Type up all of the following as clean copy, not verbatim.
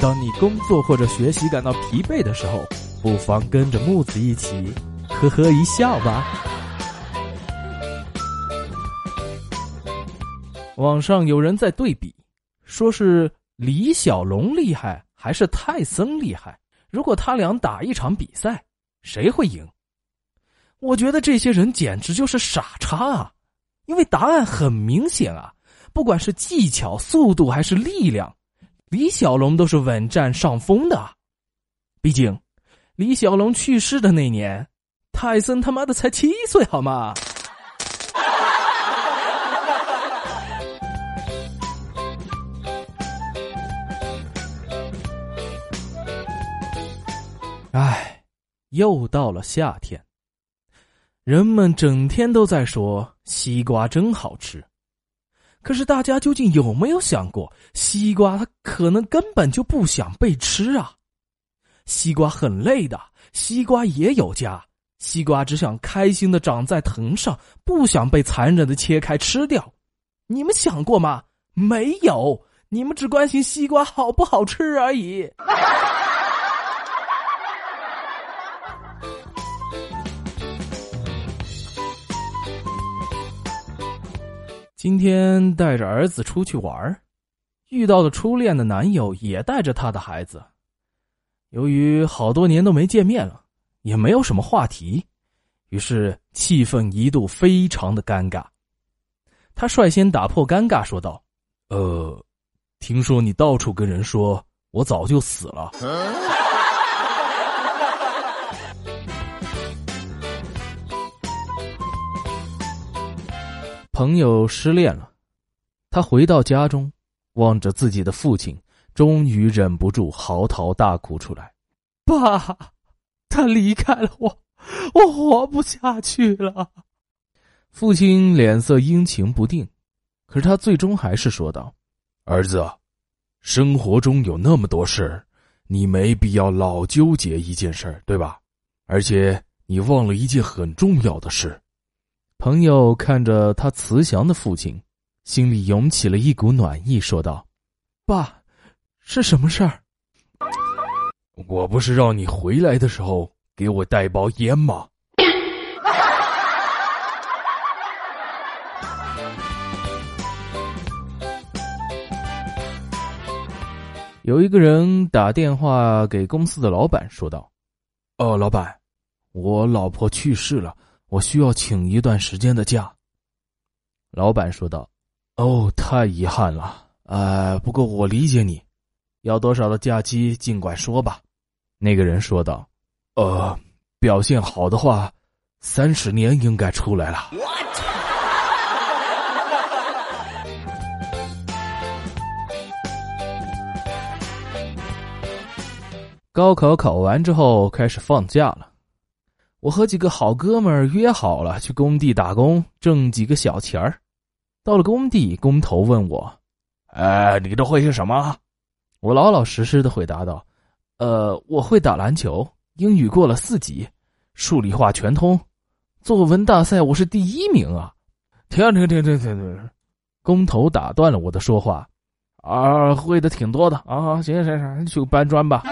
当你工作或者学习感到疲惫的时候，不妨跟着木子一起呵呵一笑吧。网上有人在对比，说是李小龙厉害还是泰森厉害，如果他俩打一场比赛谁会赢。我觉得这些人简直就是傻叉啊，因为答案很明显啊，不管是技巧、速度还是力量，李小龙都是稳占上风的。毕竟李小龙去世的那年，泰森他妈的才7岁好吗？唉，又到了夏天，人们整天都在说西瓜真好吃，可是大家究竟有没有想过，西瓜它可能根本就不想被吃啊。西瓜很累的，西瓜也有家，西瓜只想开心的长在藤上，不想被残忍的切开吃掉。你们想过吗？没有，你们只关心西瓜好不好吃而已。今天带着儿子出去玩，遇到了初恋的男友也带着他的孩子。由于好多年都没见面了，也没有什么话题，于是气氛一度非常的尴尬。他率先打破尴尬说道：听说你到处跟人说我早就死了。朋友失恋了，他回到家中，望着自己的父亲，终于忍不住嚎啕大哭出来。爸，他离开了我，我活不下去了。父亲脸色阴晴不定，可是他最终还是说道：儿子，生活中有那么多事，你没必要老纠结一件事，对吧？而且你忘了一件很重要的事。朋友看着他慈祥的父亲，心里涌起了一股暖意，说道：爸，是什么事儿？我不是让你回来的时候给我带包烟吗？有一个人打电话给公司的老板，说道：老板，我老婆去世了，我需要请一段时间的假。老板说道：太遗憾了，不过我理解你，要多少的假期尽管说吧。那个人说道：表现好的话30年应该出来了。高考考完之后开始放假了，我和几个好哥们儿约好了去工地打工挣几个小钱儿。到了工地，工头问我：你都会些什么？我老老实实的回答道：我会打篮球，英语过了4级，数理化全通，作文大赛我是第1名啊。停，工头打断了我的说话：会的挺多的啊，行，去搬砖吧。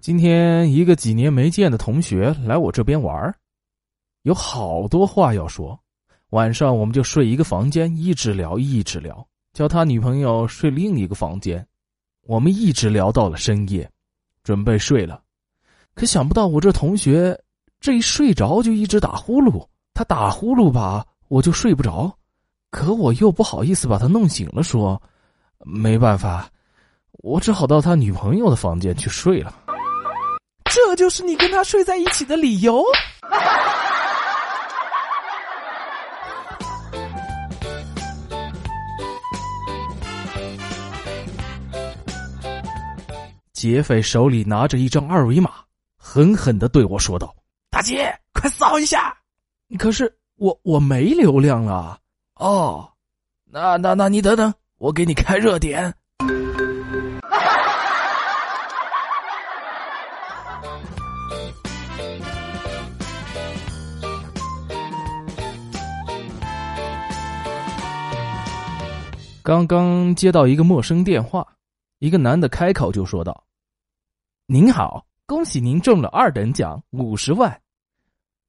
今天一个几年没见的同学来我这边玩，有好多话要说。晚上我们就睡一个房间，一直聊，叫他女朋友睡另一个房间。我们一直聊到了深夜，准备睡了。可想不到我这同学这一睡着就一直打呼噜，他打呼噜吧我就睡不着，可我又不好意思把他弄醒了，说没办法，我只好到他女朋友的房间去睡了。这就是你跟他睡在一起的理由？劫匪手里拿着一张二维码，狠狠地对我说道：大姐，快扫一下。可是我没流量了。那你等等，我给你开热点。刚刚接到一个陌生电话，一个男的开口就说道：“您好，恭喜您中了2等奖50万。”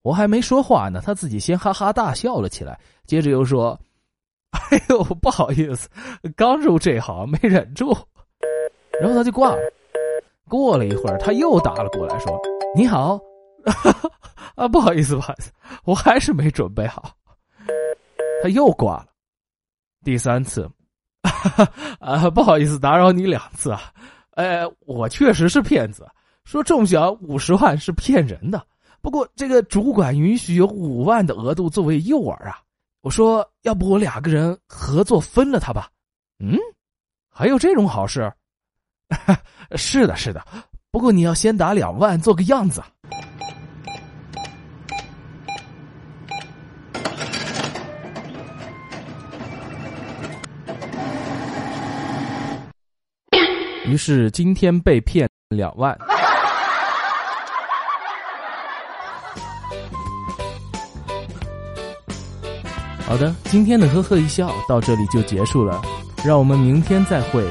我还没说话呢，他自己先哈哈大笑了起来，接着又说：“哎呦，不好意思，刚入这行没忍住。”然后他就挂了。过了一会儿，他又打了过来说：“你好，啊，不好意思，我还是没准备好。”他又挂了。第三次。啊，不好意思打扰你2次啊！我确实是骗子，说中奖50万是骗人的。不过这个主管允许有5万的额度作为诱饵啊。我说，要不我2个人合作分了它吧？嗯，还有这种好事？是的。不过你要先打2万做个样子。于是今天被骗2万。好的，今天的呵呵一笑到这里就结束了，让我们明天再会。